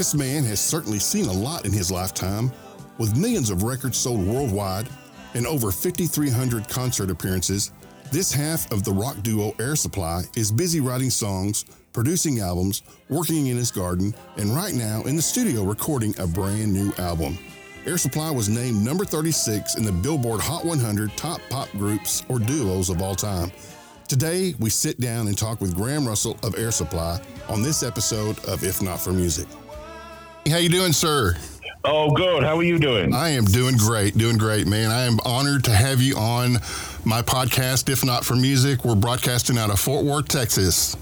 This man has certainly seen a lot in his lifetime, with millions of records sold worldwide and over 5,300 concert appearances. This half of the rock duo Air Supply is busy writing songs, producing albums, working in his garden, and right now in the studio recording a brand new album. Air Supply was named number 36 in the Billboard Hot 100 Top Pop Groups or Duos of All Time. Today, we sit down and talk with Graham Russell of Air Supply on this episode of If Not For Music. How you doing, sir? Oh, good. How are you doing? I am doing great. Doing great, man. I am honored to have you on my podcast, If Not For Music. We're broadcasting out of Fort Worth, Texas.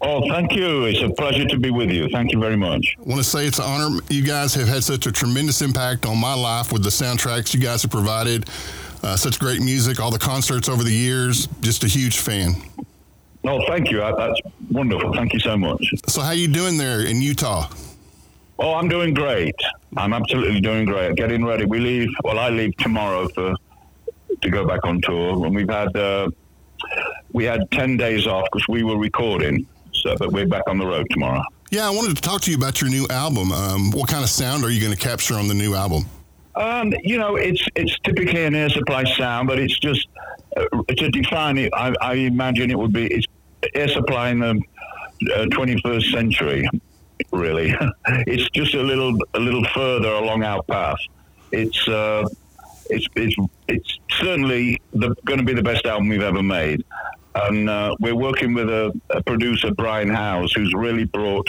Oh, thank you. It's a pleasure to be with you. Thank you very much. I want to say it's an honor. You guys have had such a tremendous impact on my life with the soundtracks you guys have provided, such great music, all the concerts over the years. Just a huge fan. Oh, thank you. That's wonderful. Thank you so much. So how you doing there in Utah? Oh, I'm doing great. I'm absolutely doing great. Getting ready. I leave tomorrow to go back on tour. And we had 10 days off because we were recording. But we're back on the road tomorrow. Yeah, I wanted to talk to you about your new album. What kind of sound are you going to capture on the new album? It's typically an Air Supply sound, but it's just, to define it, I imagine it would be, it's Air Supply in the 21st century, really. It's just a little further along our path. It's certainly going to be the best album we've ever made. And we're working with a producer, Brian Howes, who's really brought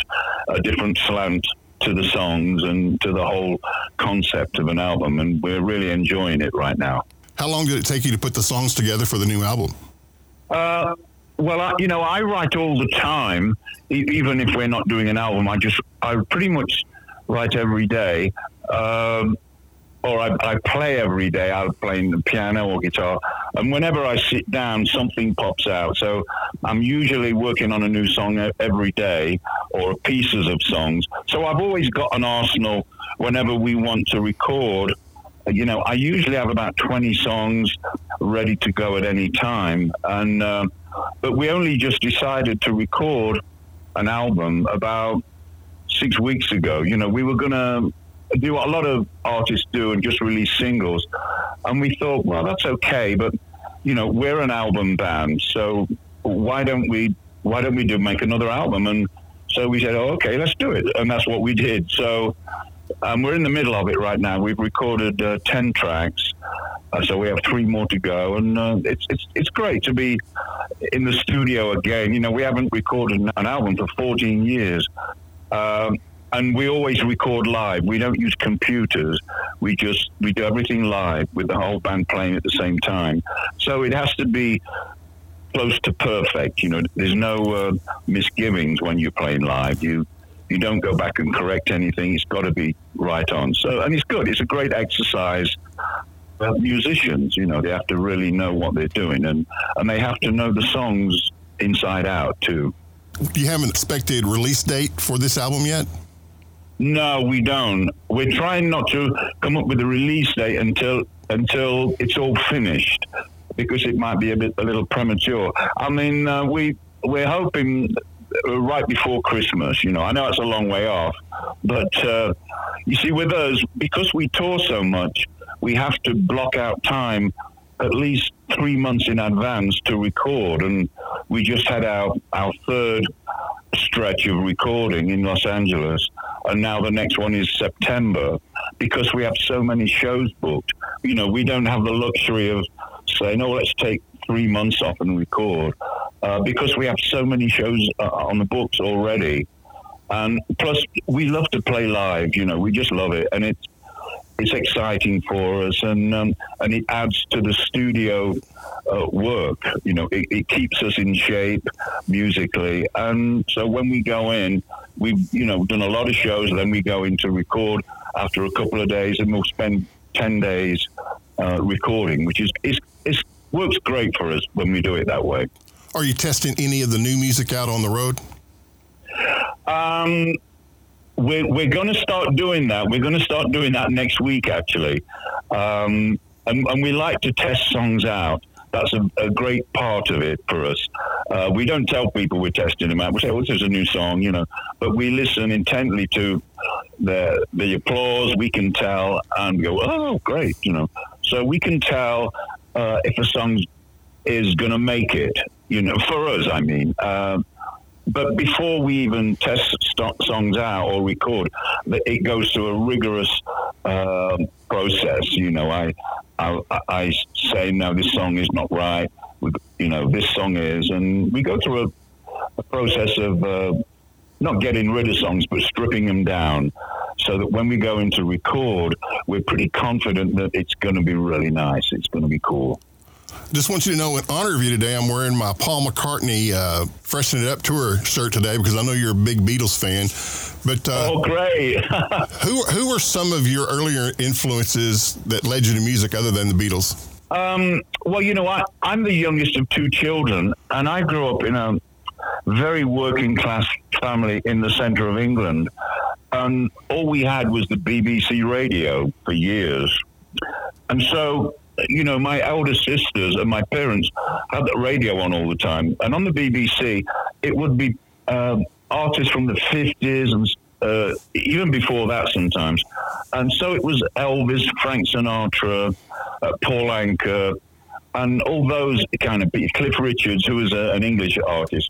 a different slant to the songs and to the whole concept of an album. And we're really enjoying it right now. How long did it take you to put the songs together for the new album? I write all the time, even if we're not doing an album. I pretty much write every day. Or I play every day. I'm playing the piano or guitar. And whenever I sit down, something pops out. So I'm usually working on a new song every day or pieces of songs. So I've always got an arsenal whenever we want to record. I usually have about 20 songs ready to go at any time. And but we only just decided to record an album about 6 weeks ago. We were going to do what a lot of artists do and just release singles. And we thought, well, that's okay, but we're an album band, so why don't we make another album? And so we said, oh, okay, let's do it. And that's what we did. So we're in the middle of it right now. We've recorded 10 tracks, so we have 3 more to go. And it's great to be in the studio again. We haven't recorded an album for 14 years. And we always record live. We don't use computers. We do everything live with the whole band playing at the same time. So it has to be close to perfect. There's no misgivings when you're playing live. You don't go back and correct anything. It's got to be right on. So, and it's good. It's a great exercise for musicians. They have to really know what they're doing, and they have to know the songs inside out too. You have an expected release date for this album yet? No, we don't. We're trying not to come up with a release date until it's all finished, because it might be a little premature. I mean, we're hoping right before Christmas. I know it's a long way off, but you see, with us, because we tour so much, we have to block out time at least 3 months in advance to record, and we just had our third stretch of recording in Los Angeles, and now the next one is September, because we have so many shows booked. We don't have the luxury of saying, oh, let's take 3 months off and record, because we have so many shows on the books already. And plus, we love to play live, we just love it, and it's exciting for us, and it adds to the studio work. It keeps us in shape musically, and so when we go in, we've done a lot of shows. Then we go in to record after a couple of days, and we'll spend 10 days recording, which is it works great for us when we do it that way. Are you testing any of the new music out on the road? We're going to start doing that. We're going to start doing that next week, actually. And we like to test songs out. That's a great part of it for us. We don't tell people we're testing them out. We say, oh, this is a new song. But we listen intently to the applause, we can tell, and go, oh, great, you know. So we can tell if a song is going to make it, you know, for us, I mean. But before we even test songs out or record, it goes through a rigorous process. You know, I say, no, this song is not right. You know, this song is, and we go through a process of not getting rid of songs, but stripping them down, so that when we go into record, we're pretty confident that it's going to be really nice. It's going to be cool. Just want you to know, in honor of you today, I'm wearing my Paul McCartney Freshen It Up Tour shirt today, because I know you're a big Beatles fan. But oh, great. who are some of your earlier influences that led you to music other than the Beatles? Well, you know, I'm the youngest of two children, and I grew up in a very working-class family in the centre of England. And all we had was the BBC radio for years. And so, you know, my elder sisters and my parents had the radio on all the time. And on the BBC, it would be artists from the 50s and even before that sometimes. And so it was Elvis, Frank Sinatra, Paul Anka, and all those kind of people, Cliff Richards, who was an English artist.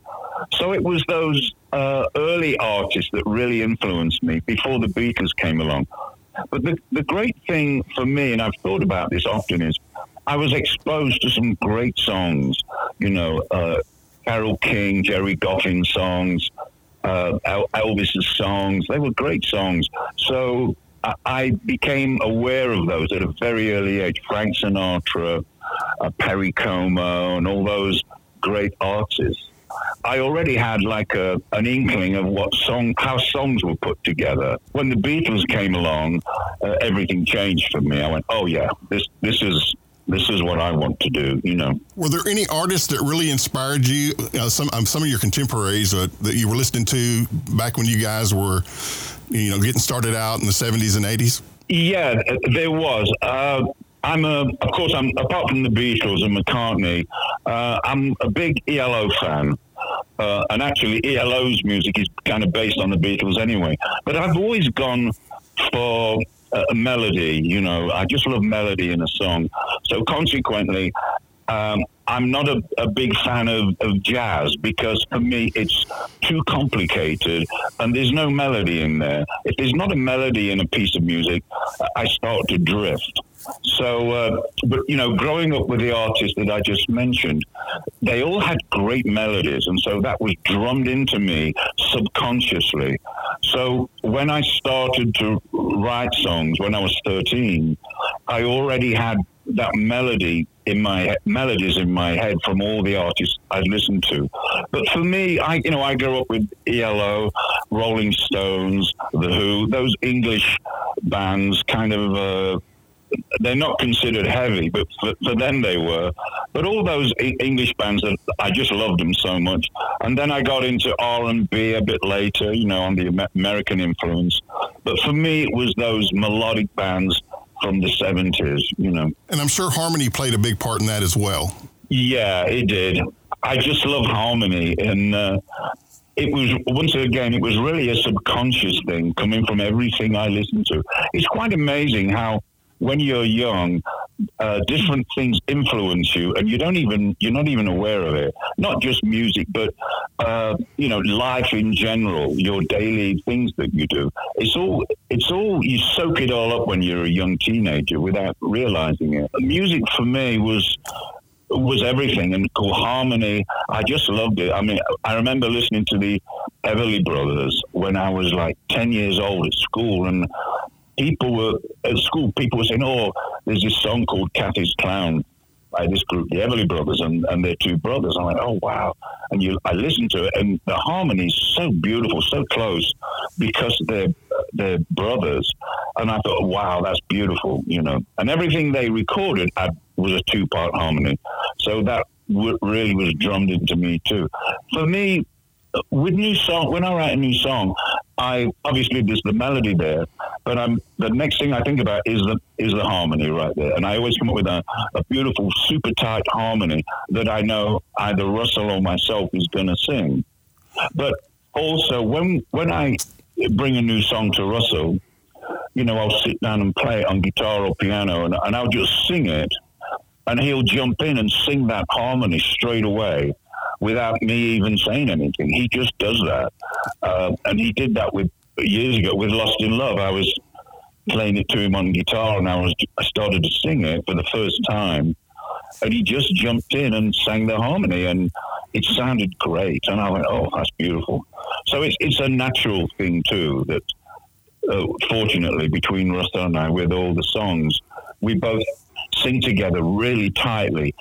So it was those early artists that really influenced me before the Beatles came along. But the great thing for me, and I've thought about this often, is I was exposed to some great songs, you know, Carole King, Jerry Goffin songs, Elvis's songs. They were great songs. So I became aware of those at a very early age. Frank Sinatra, Perry Como, and all those great artists. I already had like an inkling of how songs were put together. When the Beatles came along, everything changed for me. I went, oh yeah, this is what I want to do, you know. Were there any artists that really inspired you? Some of your contemporaries that you were listening to back when you guys were, you know, getting started out in the 70s and 80s? Yeah, there was. I'm apart from the Beatles and McCartney, I'm a big ELO fan. And actually, ELO's music is kind of based on the Beatles anyway. But I've always gone for a melody, you know. I just love melody in a song. So consequently, I'm not a big fan of jazz, because for me it's too complicated and there's no melody in there. If there's not a melody in a piece of music, I start to drift. So, but you know, growing up with the artists that I just mentioned, they all had great melodies, and so that was drummed into me subconsciously. So when I started to write songs when I was 13, I already had that melodies in my head from all the artists I'd listened to. But for me, I grew up with ELO, Rolling Stones, The Who, those English bands, kind of, they're not considered heavy, but for them they were. But all those English bands, that I just loved them so much. And then I got into R&B a bit later, you know, on the American influence. But for me, it was those melodic bands from the 70s, you know. And I'm sure harmony played a big part in that as well. Yeah, it did. I just love harmony. And it was, once again, it was really a subconscious thing coming from everything I listened to. It's quite amazing how, when you're young, different things influence you, and you're not even aware of it. Not just music, but, you know, life in general, your daily things that you do. It's all, you soak it all up when you're a young teenager without realizing it. Music for me was everything, and harmony, I just loved it. I mean, I remember listening to the Everly Brothers when I was like 10 years old at school, and people were saying, oh, there's this song called Kathy's Clown by this group, the Everly Brothers, and their two brothers. I'm like, oh, wow. And I listened to it, and the harmony is so beautiful, so close, because they're brothers. And I thought, wow, that's beautiful, you know. And everything they recorded was a two-part harmony. So that really was drummed into me, too. For me, when I write a new song, obviously there's the melody there, but the next thing I think about is the harmony right there. And I always come up with a beautiful, super tight harmony that I know either Russell or myself is going to sing. But also, when I bring a new song to Russell, you know, I'll sit down and play it on guitar or piano, and I'll just sing it, and he'll jump in and sing that harmony straight away without me even saying anything. He just does that. And he did that with years ago with Lost in Love. I was playing it to him on guitar, and I started to sing it for the first time, and he just jumped in and sang the harmony, and it sounded great. And I went, oh, that's beautiful. So it's a natural thing too, that fortunately between Russell and I, with all the songs, we both sing together really tightly,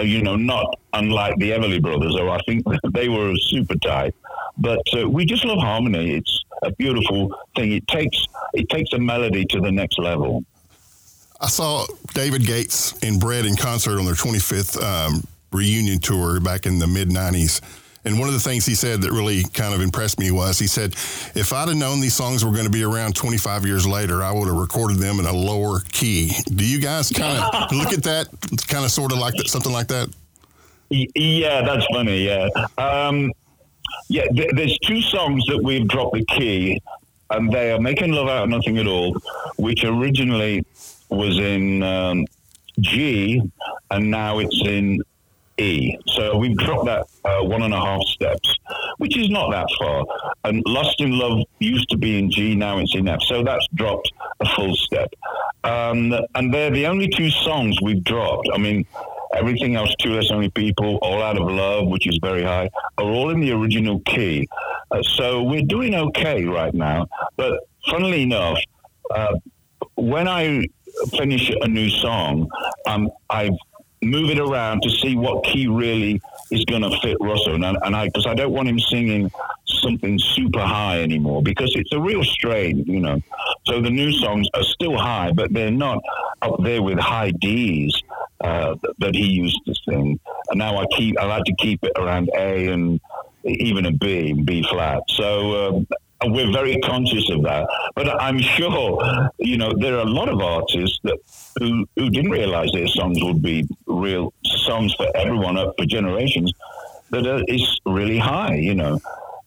you know, not unlike the Everly Brothers, though I think they were super tight, but we just love harmony. It's a beautiful thing. It takes a melody to the next level. I saw David Gates and Bread in concert on their 25th reunion tour back in the mid-90s. And one of the things he said that really kind of impressed me was, he said, if I'd have known these songs were going to be around 25 years later, I would have recorded them in a lower key. Do you guys kind of look at that, kind of sort of like that, something like that? Yeah, that's funny, yeah. Yeah, there's two songs that we've dropped the key, and they are Making Love Out of Nothing at All, which originally was in G, and now it's in E. So we've dropped that 1.5 steps, which is not that far. And Lost in Love used to be in G, now it's in F. So that's dropped a full step. And they're the only two songs we've dropped. I mean, everything else, Two Less Only People, All Out of Love, which is very high, are all in the original key. So we're doing okay right now. But funnily enough, when I finish a new song, I move it around to see what key really is going to fit Russell. Because I don't want him singing something super high anymore, because it's a real strain, you know. So the new songs are still high, but they're not up there with high Ds that he used to sing. And now I like to keep it around A and even a B, B flat. So we're very conscious of that. But I'm sure, you know, there are a lot of artists who didn't realize their songs would be real songs for everyone, for generations, that is really high, you know.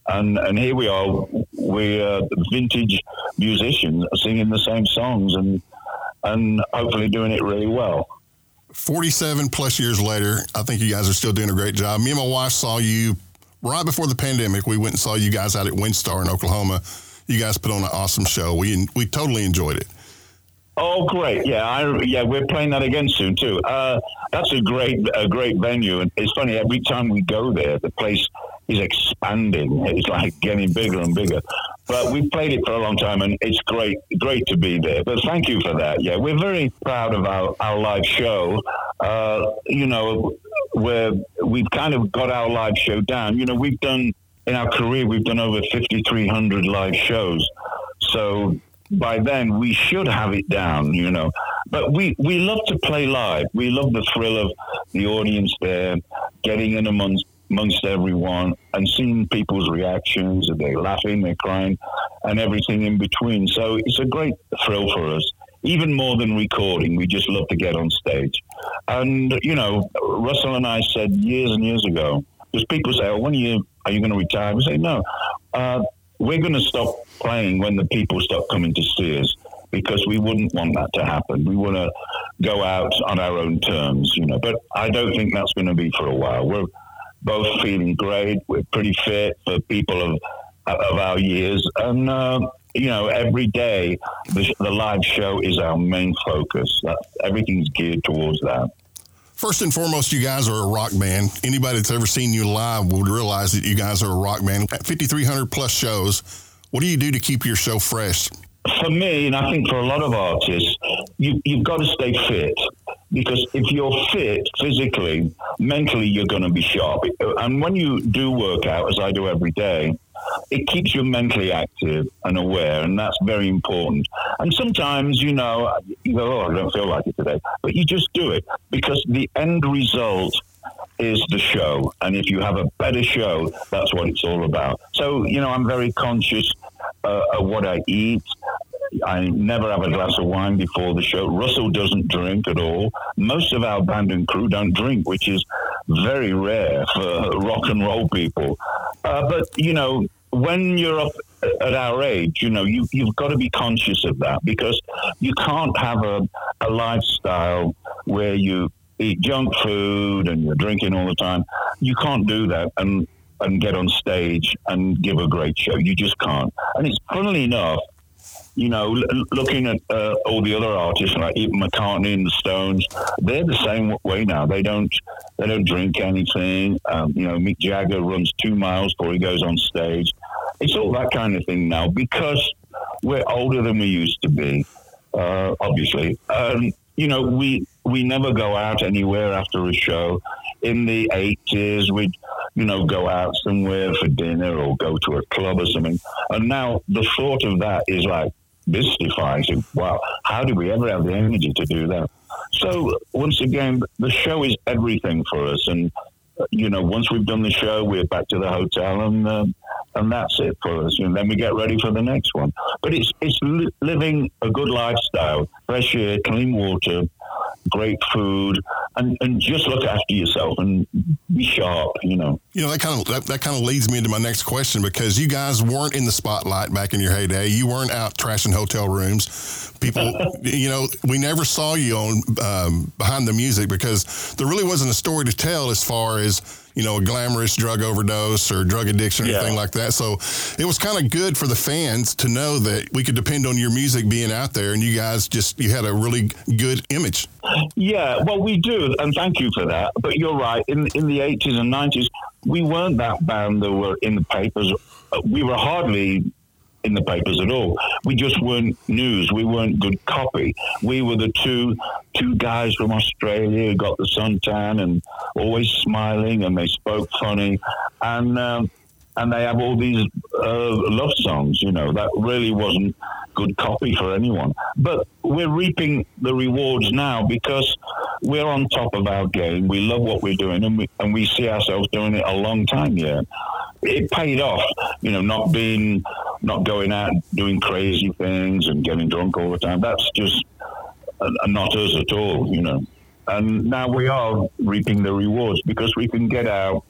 And here we are, we're vintage musicians singing the same songs and hopefully doing it really well. 47 plus years later, I think you guys are still doing a great job. Me and my wife saw you right before the pandemic. We went and saw you guys out at Windstar in Oklahoma. You guys put on an awesome show. We totally enjoyed it. Oh, great. Yeah, we're playing that again soon, too. That's a great venue. And it's funny, every time we go there, the place is expanding. It's like getting bigger and bigger. But we've played it for a long time, and it's great to be there. But thank you for that. Yeah, we're very proud of our live show. You know, we've kind of got our live show down. You know, in our career, we've done over 5,300 live shows. So by then, we should have it down, you know. But we love to play live. We love the thrill of the audience there, getting in amongst everyone and seeing people's reactions. Are they laughing, they're crying, and everything in between. So it's a great thrill for us, even more than recording. We just love to get on stage. And, you know, Russell and I said years and years ago, because people say, oh, are you going to retire? We say, no, we're going to stop playing when the people stop coming to see us, because we wouldn't want that to happen. We want to go out on our own terms, you know. But I don't think that's going to be for a while. We're both feeling great. We're pretty fit for people of our years. And, you know, every day the live show is our main focus. Everything's geared towards that. First and foremost, you guys are a rock band. Anybody that's ever seen you live would realize that you guys are a rock band. At 5,300 plus shows, what do you do to keep your show fresh? For me, and I think for a lot of artists, you've got to stay fit, because if you're fit physically, mentally, you're going to be sharp. And when you do work out, as I do every day, it keeps you mentally active and aware, and that's very important. And sometimes, you know, you go, oh, I don't feel like it today. But you just do it, because the end result is the show. And if you have a better show, that's what it's all about. So, you know, I'm very conscious of what I eat. I never have a glass of wine before the show. Russell doesn't drink at all. Most of our band and crew don't drink, which is very rare for rock and roll people. But, you know, when you're up at our age, you know, you've got to be conscious of that, because you can't have a lifestyle where you eat junk food and you're drinking all the time. You can't do that and get on stage and give a great show. You just can't. And it's funnily enough, you know, looking at all the other artists, like even McCartney and the Stones, they're the same way now. They don't drink anything. You know, Mick Jagger runs 2 miles before he goes on stage. It's all that kind of thing now, because we're older than we used to be, obviously. You know, we never go out anywhere after a show. In the 80s, we'd, you know, go out somewhere for dinner or go to a club or something. And now the thought of that is like, this defies it. Wow, how do we ever have the energy to do that? So once again, the show is everything for us. And, you know, once we've done the show, we're back to the hotel and that's it for us. And then we get ready for the next one. But it's living a good lifestyle, fresh air, clean water, great food, and just look after yourself and be sharp, you know. You know, that kind of leads me into my next question, because you guys weren't in the spotlight back in your heyday. You weren't out trashing hotel rooms. People, you know, we never saw you on Behind the Music, because there really wasn't a story to tell as far as, you know, a glamorous drug overdose or drug addiction or anything like that. So it was kind of good for the fans to know that we could depend on your music being out there, and you guys you had a really good image. Yeah, well, we do, and thank you for that. But you're right, in the 80s and 90s, we weren't that band that were in the papers. We were hardly in the papers at all. We just weren't news. We weren't good copy. We were the two guys from Australia who got the suntan and always smiling, and they spoke funny, and they have all these love songs. You know, that really wasn't good copy for anyone. But we're reaping the rewards now, because we're on top of our game. We love what we're doing, and we see ourselves doing it a long time. Yeah, it paid off. You know, not going out and doing crazy things and getting drunk all the time. That's just not us at all, you know. And now we are reaping the rewards, because we can get out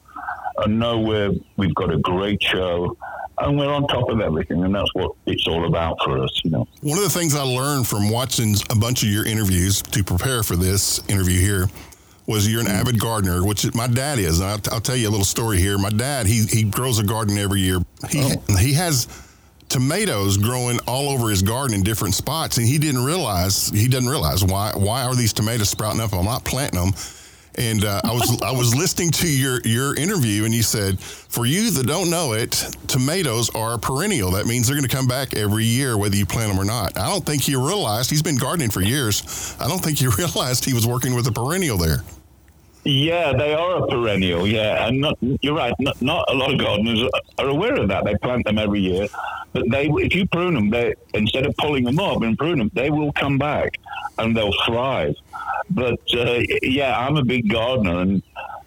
and know we've got a great show, and we're on top of everything, and that's what it's all about for us, you know. One of the things I learned from watching a bunch of your interviews to prepare for this interview here was you're an avid gardener, which my dad is. And I'll tell you a little story here. My dad, he grows a garden every year. He has tomatoes growing all over his garden in different spots, and he doesn't realize why are these tomatoes sprouting up? I'm not planting them. And I was listening to your interview, and you said, for you that don't know it, tomatoes are perennial. That means they're going to come back every year, whether you plant them or not. I don't think he realized, he's been gardening for years, I don't think he realized he was working with a perennial there. Yeah, they are a perennial, yeah. And you're right, not a lot of gardeners are aware of that. They plant them every year. But if you prune them, instead of pulling them up and prune them, they will come back and they'll thrive. But, yeah, I'm a big gardener, and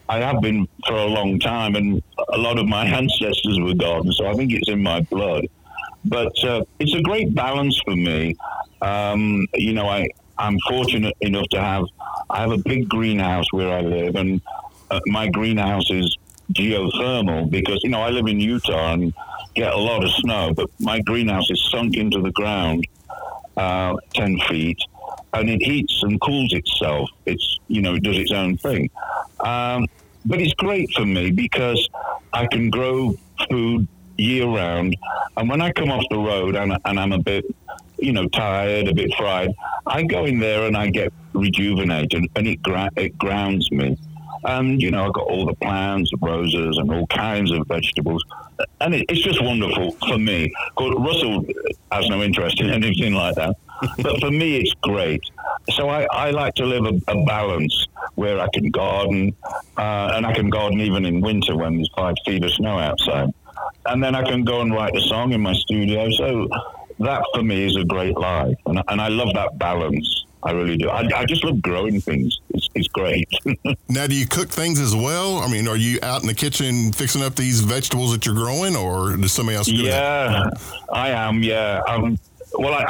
I have been for a long time, and a lot of my ancestors were gardeners, so I think it's in my blood. But it's a great balance for me. You know, I'm fortunate enough to have a big greenhouse where I live, and my greenhouse is geothermal, because, you know, I live in Utah and get a lot of snow, but my greenhouse is sunk into the ground 10 feet, and it heats and cools itself. It's, you know, it does its own thing. But it's great for me, because I can grow food year round, and when I come off the road and I'm a bit, you know, tired, a bit fried, I go in there and I get rejuvenated, and it grounds me. And, you know, I've got all the plants, roses, and all kinds of vegetables. And it's just wonderful for me. Of course, Russell has no interest in anything like that. But for me, it's great. So I like to live a balance where I can garden. And I can garden even in winter when there's 5 feet of snow outside. And then I can go and write a song in my studio. So that, for me, is a great life. And I love that balance. I really do. I just love growing things. It's great. Now, do you cook things as well? I mean, are you out in the kitchen fixing up these vegetables that you're growing, or does somebody else do that? Yeah, I am, yeah. I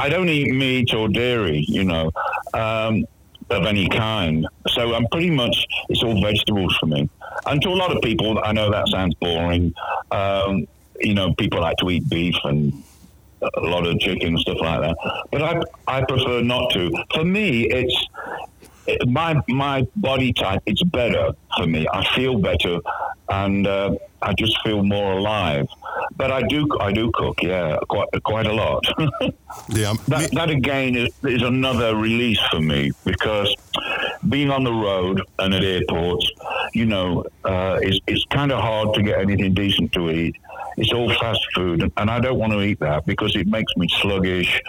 don't eat meat or dairy, you know, of any kind. So I'm pretty much, it's all vegetables for me. And to a lot of people, I know that sounds boring. You know, people like to eat beef and a lot of chicken, stuff like that. But I prefer not to. For me, it's my body type. It's better for me. I feel better, and I just feel more alive. But I do cook, yeah, quite a lot. Yeah, that again is another release for me, because being on the road and at airports, you know, it's kind of hard to get anything decent to eat. It's all fast food, and I don't want to eat that because it makes me sluggish.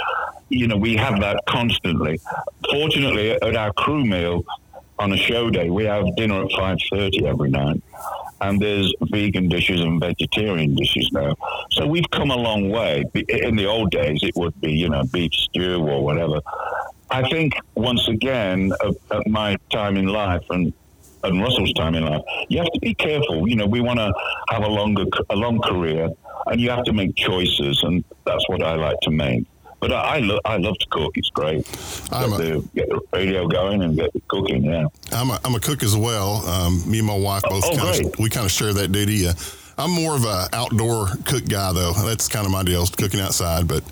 You know, we have that constantly. Fortunately, at our crew meal on a show day, we have dinner at 5:30 every night, and there's vegan dishes and vegetarian dishes now. So we've come a long way. In the old days, it would be, you know, beef stew or whatever. I think, once again, at my time in life and Russell's time in life, you have to be careful. You know, we want to have a long career, and you have to make choices, and that's what I like to make. But I love to cook. It's great. Get the radio going and get the cooking. Yeah, I'm a cook as well. Me and my wife both we kind of share that duty. I'm more of an outdoor cook guy, though. That's kind of my deal, cooking outside. But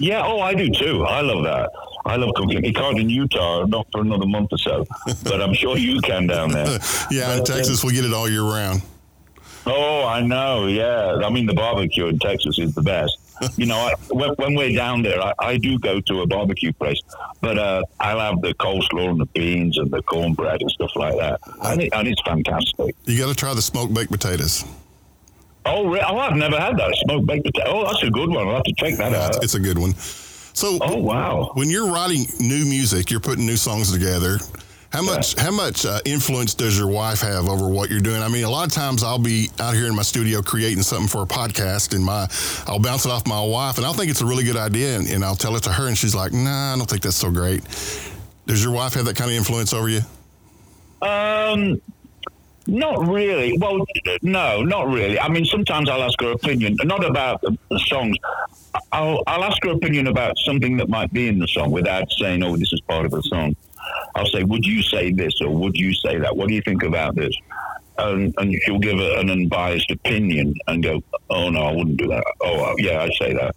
yeah, I do too. I love that. I love cooking. He can't in Utah, not for another month or so. But I'm sure you can down there. Yeah, in Texas we get it all year round. Oh, I know. Yeah, I mean the barbecue in Texas is the best. You know, when we're down there, I do go to a barbecue place, but I'll have the coleslaw and the beans and the cornbread and stuff like that, and it's fantastic. You got to try the smoked baked potatoes. Oh, really? Oh, I've never had that smoked baked potato. Oh, that's a good one. I'll have to check that out. It's a good one. So, oh wow! When you're writing new music, you're putting new songs together. How much influence does your wife have over what you're doing? I mean, a lot of times I'll be out here in my studio creating something for a podcast, and I'll bounce it off my wife, and I'll think it's a really good idea, and I'll tell it to her, and she's like, nah, I don't think that's so great. Does your wife have that kind of influence over you? Not really. Well, no, not really. I mean, sometimes I'll ask her opinion, not about the songs. I'll ask her opinion about something that might be in the song without saying, oh, this is part of the song. I'll say, would you say this or would you say that? What do you think about this? And she'll give an unbiased opinion and go, oh, no, I wouldn't do that. Oh, yeah, I'd say that.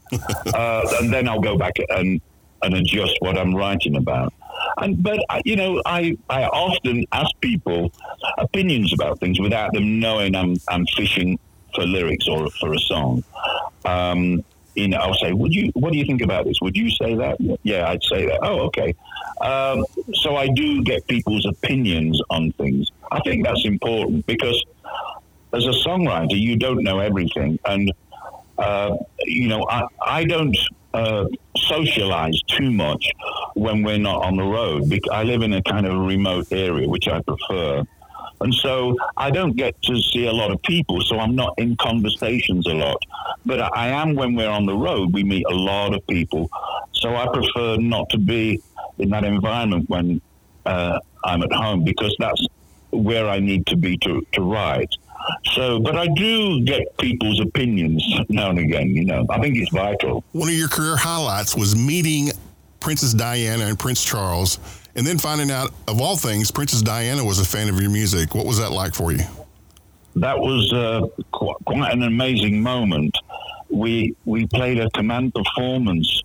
And then I'll go back and adjust what I'm writing about. But, you know, I often ask people opinions about things without them knowing I'm fishing for lyrics or for a song. You know, I'll say, what do you think about this? Would you say that? Yeah, I'd say that. Oh, okay. So I do get people's opinions on things. I think that's important because as a songwriter, you don't know everything. And, you know, I don't socialize too much when we're not on the road. I live in a kind of remote area, which I prefer. And so I don't get to see a lot of people, so I'm not in conversations a lot. But I am when we're on the road. We meet a lot of people. So I prefer not to be in that environment when I'm at home, because that's where I need to be to write. So, but I do get people's opinions now and again, you know. I think it's vital. One of your career highlights was meeting Princess Diana and Prince Charles, and then finding out, of all things, Princess Diana was a fan of your music. What was that like for you? That was quite an amazing moment. We played a command performance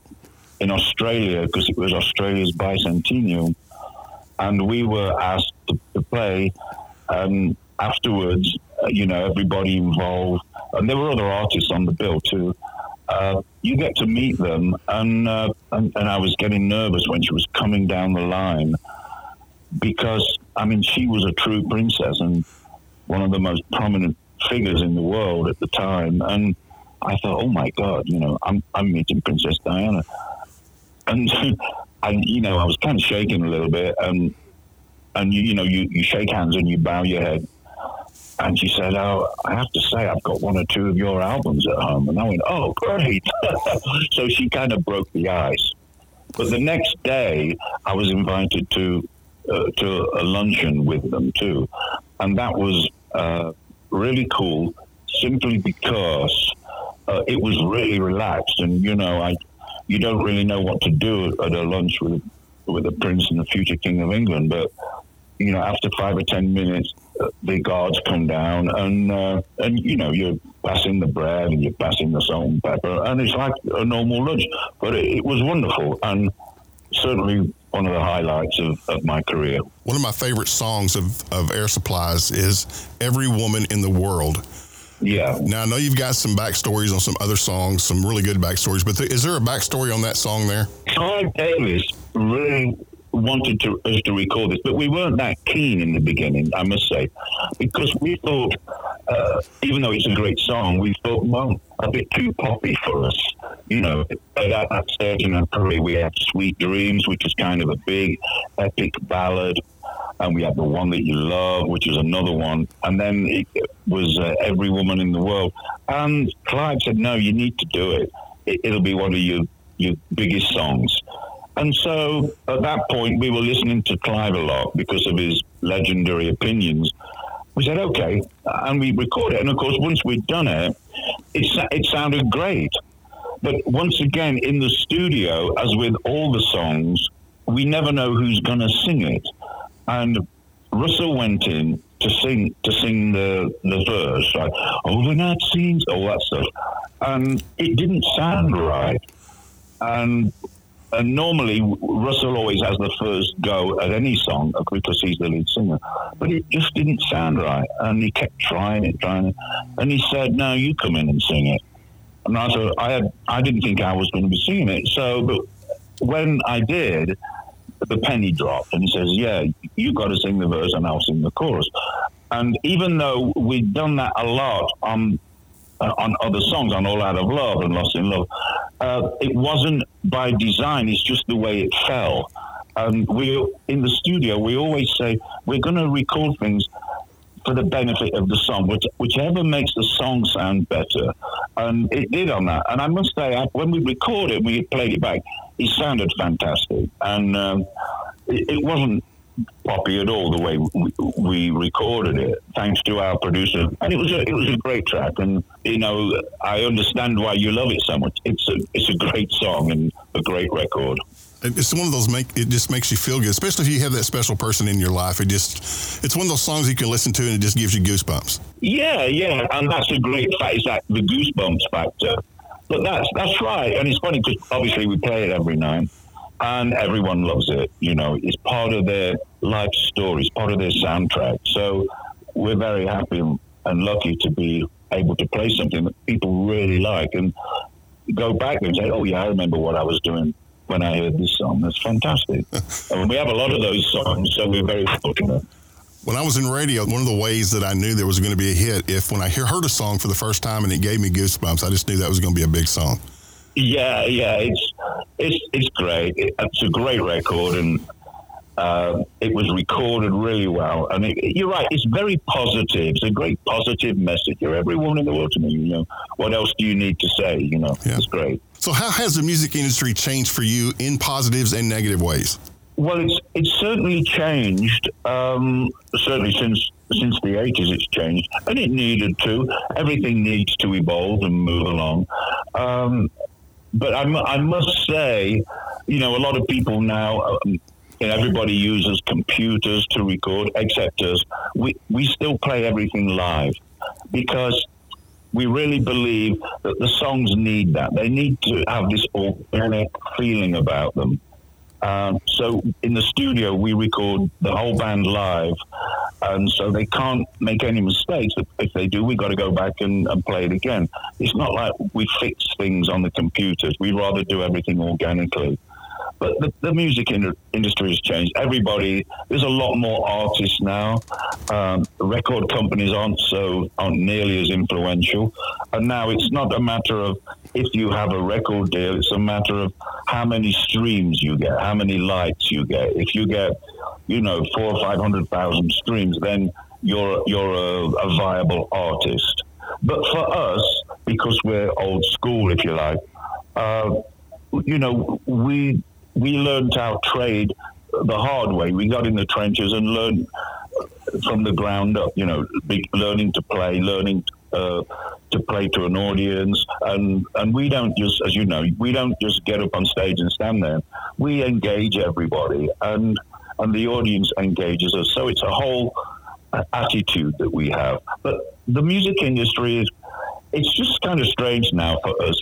in Australia because it was Australia's bicentennial, and we were asked to play. Afterwards, you know, everybody involved, and there were other artists on the bill too. You get to meet them, and I was getting nervous when she was coming down the line, because I mean she was a true princess and one of the most prominent figures in the world at the time, and I thought, oh my God, you know, I'm meeting Princess Diana, and you know, I was kind of shaking a little bit, and you know, you shake hands and you bow your head. And she said, oh, I have to say, I've got one or two of your albums at home. And I went, oh, great. So she kind of broke the ice. But the next day, I was invited to a luncheon with them, too. And that was really cool, simply because it was really relaxed. And, you know, you don't really know what to do at a lunch with the Prince and the future King of England. But, you know, after 5 or 10 minutes, the guards come down and you know, you're passing the bread and you're passing the salt and pepper, and it's like a normal lunch. But it was wonderful, and certainly one of the highlights of my career. One of my favorite songs of Air Supplies is Every Woman in the World. Yeah. Now, I know you've got some backstories on some other songs, some really good backstories, but is there a backstory on that song there? Clive Davis really wanted us to record this, but we weren't that keen in the beginning, I must say, because we thought, even though it's a great song, we thought, well, a bit too poppy for us. You know, at that stage in our career, we had Sweet Dreams, which is kind of a big, epic ballad, and we had The One That You Love, which is another one, and then it was Every Woman in the World. And Clive said, no, you need to do it. It'll be one of your biggest songs. And so at that point, we were listening to Clive a lot because of his legendary opinions. We said, okay, and we recorded it. And of course, once we'd done it, it sounded great. But once again, in the studio, as with all the songs, we never know who's going to sing it. And Russell went in to sing the verse, like, overnight scenes, all that stuff. And it didn't sound right. And normally, Russell always has the first go at any song because he's the lead singer. But it just didn't sound right. And he kept trying it. And he said, no, you come in and sing it. And I said, I didn't think I was going to be singing it. So but when I did, the penny dropped. And he says, yeah, you've got to sing the verse and I'll sing the chorus. And even though we'd done that a lot on other songs, on All Out of Love and Lost in Love, it wasn't by design, it's just the way it fell. And we, in the studio, we always say, we're going to record things for the benefit of the song, whichever makes the song sound better. And it did on that. And I must say, when we recorded, we played it back, it sounded fantastic. And it wasn't poppy at all the way we recorded it, thanks to our producer. And it was a great track, and you know, I understand why you love it so much. It's a great song and a great record. It's one of those it just makes you feel good, especially if you have that special person in your life. It's one of those songs you can listen to and it just gives you goosebumps. Yeah, and that's a great fact, is that the goosebumps factor. But that's right, and it's funny because obviously we play it every night. And everyone loves it, you know. It's part of their life story. It's part of their soundtrack. So we're very happy and lucky to be able to play something that people really like and go back and say, oh, yeah, I remember what I was doing when I heard this song. That's fantastic. And we have a lot of those songs, so we're very fortunate. When I was in radio, one of the ways that I knew there was going to be a hit, if when I heard a song for the first time and it gave me goosebumps, I just knew that was going to be a big song. Yeah, it's great. It's a great record, and it was recorded really well. And you're right, it's very positive. It's a great positive message. You're everyone in the world to me. You know, what else do you need to say? You know, yeah. It's great. So, how has the music industry changed for you in positives and negative ways? Well, it's certainly changed. Certainly since the 80s, it's changed, and it needed to. Everything needs to evolve and move along. But I must say, you know, a lot of people now, everybody uses computers to record, except us. We still play everything live because we really believe that the songs need that. They need to have this organic feeling about them. So in the studio, we record the whole band live, and so they can't make any mistakes. If they do, we've got to go back and play it again. It's not like we fix things on the computers. We'd rather do everything organically. But the music industry has changed. Everybody, there's a lot more artists now. Record companies aren't nearly as influential. And now it's not a matter of if you have a record deal, it's a matter of how many streams you get, how many likes you get. If you get, 400,000 or 500,000 streams, then you're a viable artist. But for us, because we're old school, if you like, we learned our trade the hard way. We got in the trenches and learned from the ground up, learning to play, to play to an audience. And we don't just, as you know, we don't just get up on stage and stand there. We engage everybody and the audience engages us. So it's a whole attitude that we have. But the music industry is, it's just kind of strange now for us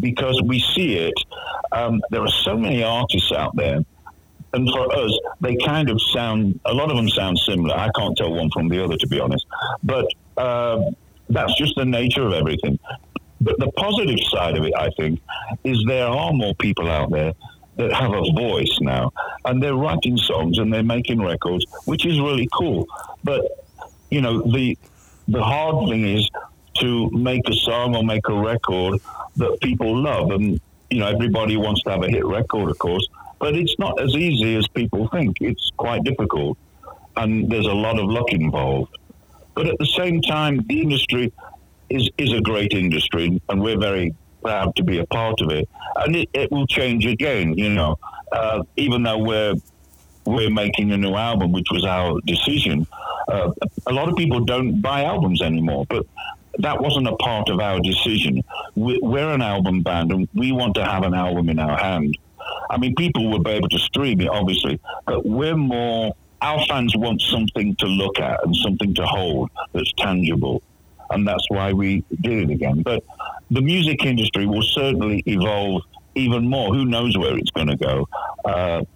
because we see it. There are so many artists out there. And for us, they kind of sound, a lot of them sound similar. I can't tell one from the other, to be honest. But that's just the nature of everything. But the positive side of it, I think, is there are more people out there that have a voice now. And they're writing songs and they're making records, which is really cool. But, you know, the hard thing is to make a song or make a record that people love. And, you know, everybody wants to have a hit record, of course. But it's not as easy as people think. It's quite difficult, and there's a lot of luck involved. But at the same time, the industry is a great industry, and we're very proud to be a part of it. And it will change again, you know. Even though we're making a new album, which was our decision, a lot of people don't buy albums anymore, but that wasn't a part of our decision. We're an album band, and we want to have an album in our hand. I mean, people will be able to stream it, obviously, but we're more, our fans want something to look at and something to hold that's tangible, and that's why we did it again. But the music industry will certainly evolve even more. Who knows where it's going to go?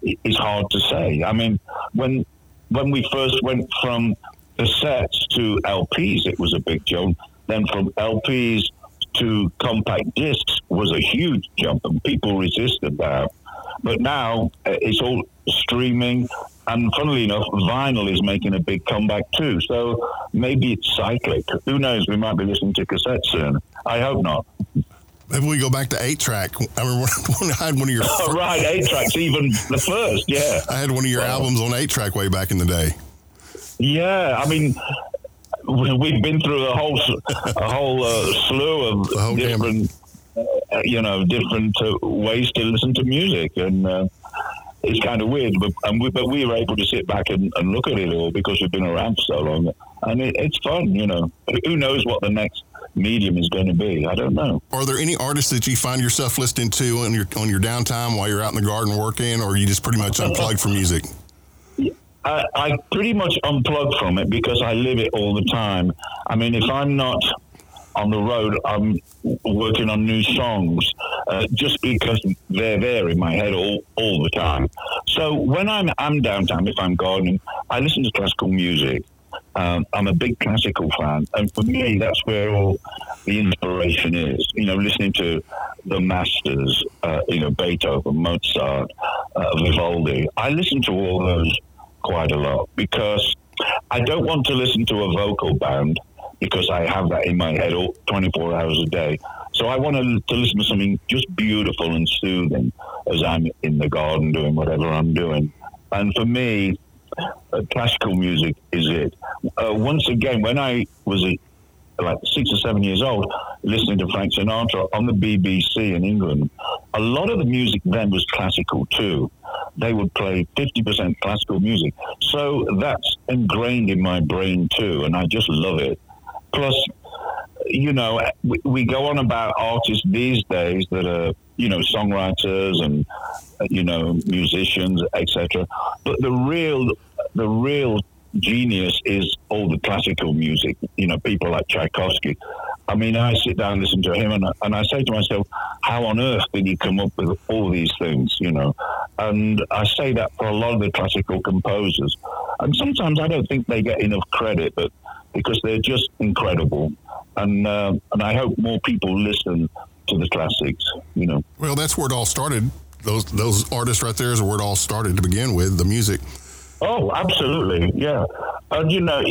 It's hard to say. I mean, when we first went from cassettes to LPs, it was a big jump. Then from LPs to compact discs was a huge jump, and people resisted that. But now it's all streaming, and funnily enough, vinyl is making a big comeback too. So maybe it's cyclic. Who knows? We might be listening to cassettes soon. I hope not. Maybe we go back to 8-track. I remember when I had one of your... Oh, right, 8-track's even the first, yeah. I had one of your albums on 8-track way back in the day. Yeah, I mean... We've been through a whole slew of different, ways to listen to music, and it's kind of weird. But we were able to sit back and look at it all because we've been around for so long, and it's fun, you know. Who knows what the next medium is going to be? I don't know. Are there any artists that you find yourself listening to on your downtime while you're out in the garden working, or are you just pretty much unplugged from music? I pretty much unplug from it because I live it all the time. I mean, if I'm not on the road, I'm working on new songs just because they're there in my head all the time. So when I'm downtime, if I'm gardening, I listen to classical music. I'm a big classical fan, and for me, that's where all the inspiration is. You know, listening to the masters, Beethoven, Mozart, Vivaldi. I listen to all those quite a lot because I don't want to listen to a vocal band because I have that in my head all 24 hours a day. So I want to listen to something just beautiful and soothing as I'm in the garden doing whatever I'm doing. And for me, classical music is it. Once again, when I was like 6 or 7 years old, listening to Frank Sinatra on the BBC in England, a lot of the music then was classical too. They would play 50% classical music. So that's ingrained in my brain too, and I just love it. Plus, you know, we go on about artists these days that are, you know, songwriters and, you know, musicians, etc. But the real genius is all the classical music, you know, people like Tchaikovsky. I mean, I sit down and listen to him, and I say to myself, how on earth did he come up with all these things, you know? And I say that for a lot of the classical composers. And sometimes I don't think they get enough credit, but because they're just incredible. And I hope more people listen to the classics, you know. Well, that's where it all started. Those artists right there is where it all started to begin with, the music. Oh, absolutely, yeah. And, you know,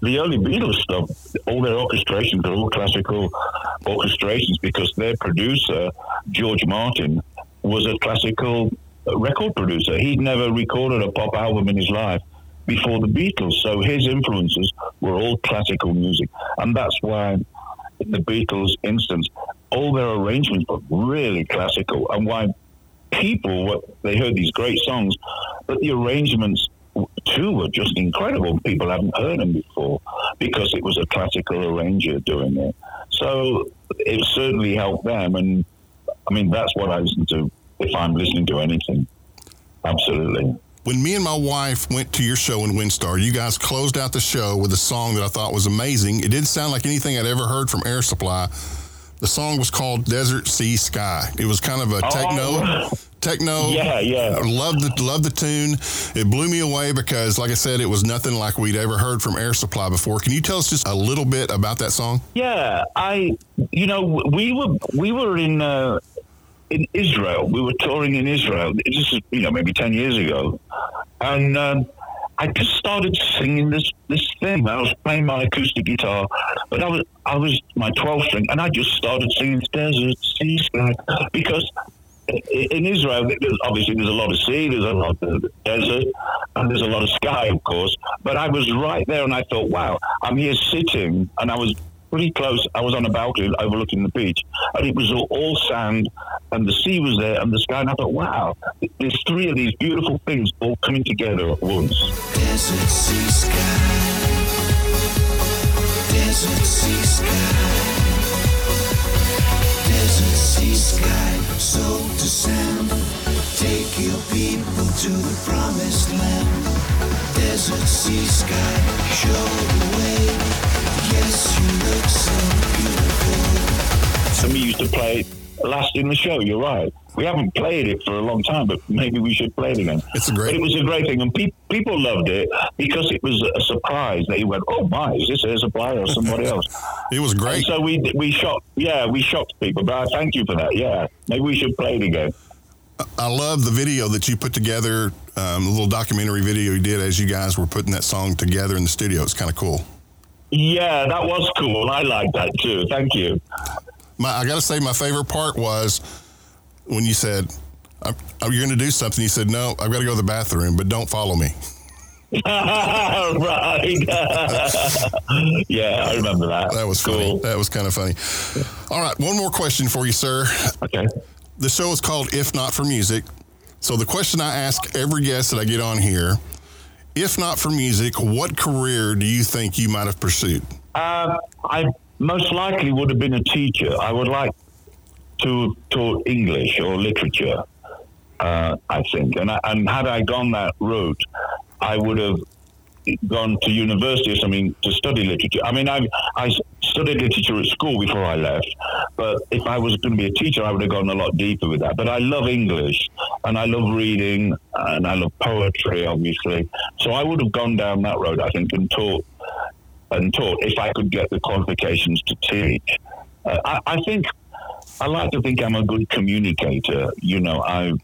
the early Beatles stuff, all their orchestrations are all classical orchestrations because their producer, George Martin, was a classical record producer. He'd never recorded a pop album in his life before the Beatles, so his influences were all classical music. And that's why, in the Beatles' instance, all their arrangements were really classical, and why people, they heard these great songs, but the arrangements too were just incredible. People haven't heard them before because it was a classical arranger doing it. So it certainly helped them. And I mean, that's what I listen to if I'm listening to anything. Absolutely. When me and my wife went to your show in Windstar, you guys closed out the show with a song that I thought was amazing. It didn't sound like anything I'd ever heard from Air Supply. The song was called Desert Sea Sky. It was kind of a techno. Yeah. I loved the tune. It blew me away because, like I said, it was nothing like we'd ever heard from Air Supply before. Can you tell us just a little bit about that song? Yeah, we were in Israel. We were touring in Israel. This is, maybe 10 years ago, and I just started singing this thing. I was playing my acoustic guitar, but I was my 12 string, and I just started singing Desert Sea Sky, because in Israel, obviously there's a lot of sea, there's a lot of desert, and there's a lot of sky, of course. But I was right there, and I thought, wow, I'm here sitting, and I was pretty close. I was on a balcony overlooking the beach, and it was all sand, and the sea was there, and the sky, and I thought, wow, there's three of these beautiful things all coming together at once. Desert sea sky, desert sea sky, desert sea sky, soul to sand, take your people to the promised land. Desert sea sky, show the way, yes, you look so beautiful. And we used to play last in the show, you're right. We haven't played it for a long time, but maybe we should play it again. It was a great thing, and people loved it because it was a surprise. They went, "Oh my, is this Air Supply or somebody else?" It was great. And so we shocked people. But I thank you for that. Yeah, maybe we should play it again. I love the video that you put together, the little documentary video you did as you guys were putting that song together in the studio. It's kind of cool. Yeah, that was cool. I like that too. Thank you. I got to say, my favorite part was when you said, you're going to do something. You said, no, I've got to go to the bathroom, but don't follow me. Right. Yeah, I remember that. That was cool. Funny. That was kind of funny. All right, one more question for you, sir. Okay. The show is called If Not For Music. So the question I ask every guest that I get on here, if not for music, what career do you think you might have pursued? I most likely would have been a teacher. I would like to taught English or literature, I think. And had I gone that route, I would have gone to university or something to study literature. I mean, I studied literature at school before I left, but if I was going to be a teacher, I would have gone a lot deeper with that. But I love English, and I love reading, and I love poetry, obviously. So I would have gone down that road, I think, and taught if I could get the qualifications to teach. I think I like to think I'm a good communicator. I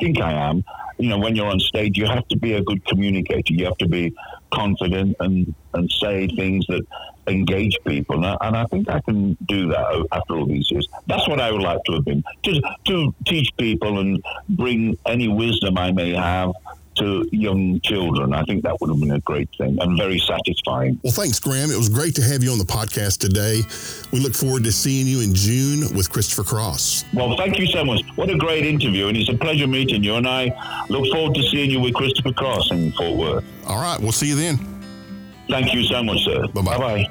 think I am. When you're on stage, you have to be a good communicator. You have to be confident and say things that engage people. And I think I can do that after all these years. That's what I would like to have been, to teach people and bring any wisdom I may have to young children. I think that would have been a great thing and very satisfying. Well, thanks, Graham. It was great to have you on the podcast today. We look forward to seeing you in June with Christopher Cross. Well, thank you so much. What a great interview, and it's a pleasure meeting you, and I look forward to seeing you with Christopher Cross in Fort Worth. All right, we'll see you then. Thank you so much, sir. Bye-bye. Bye-bye.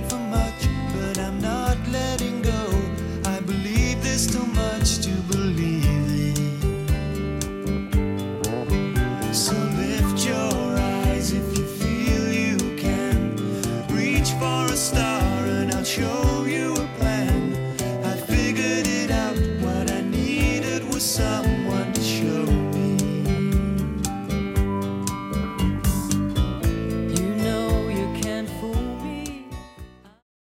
Can't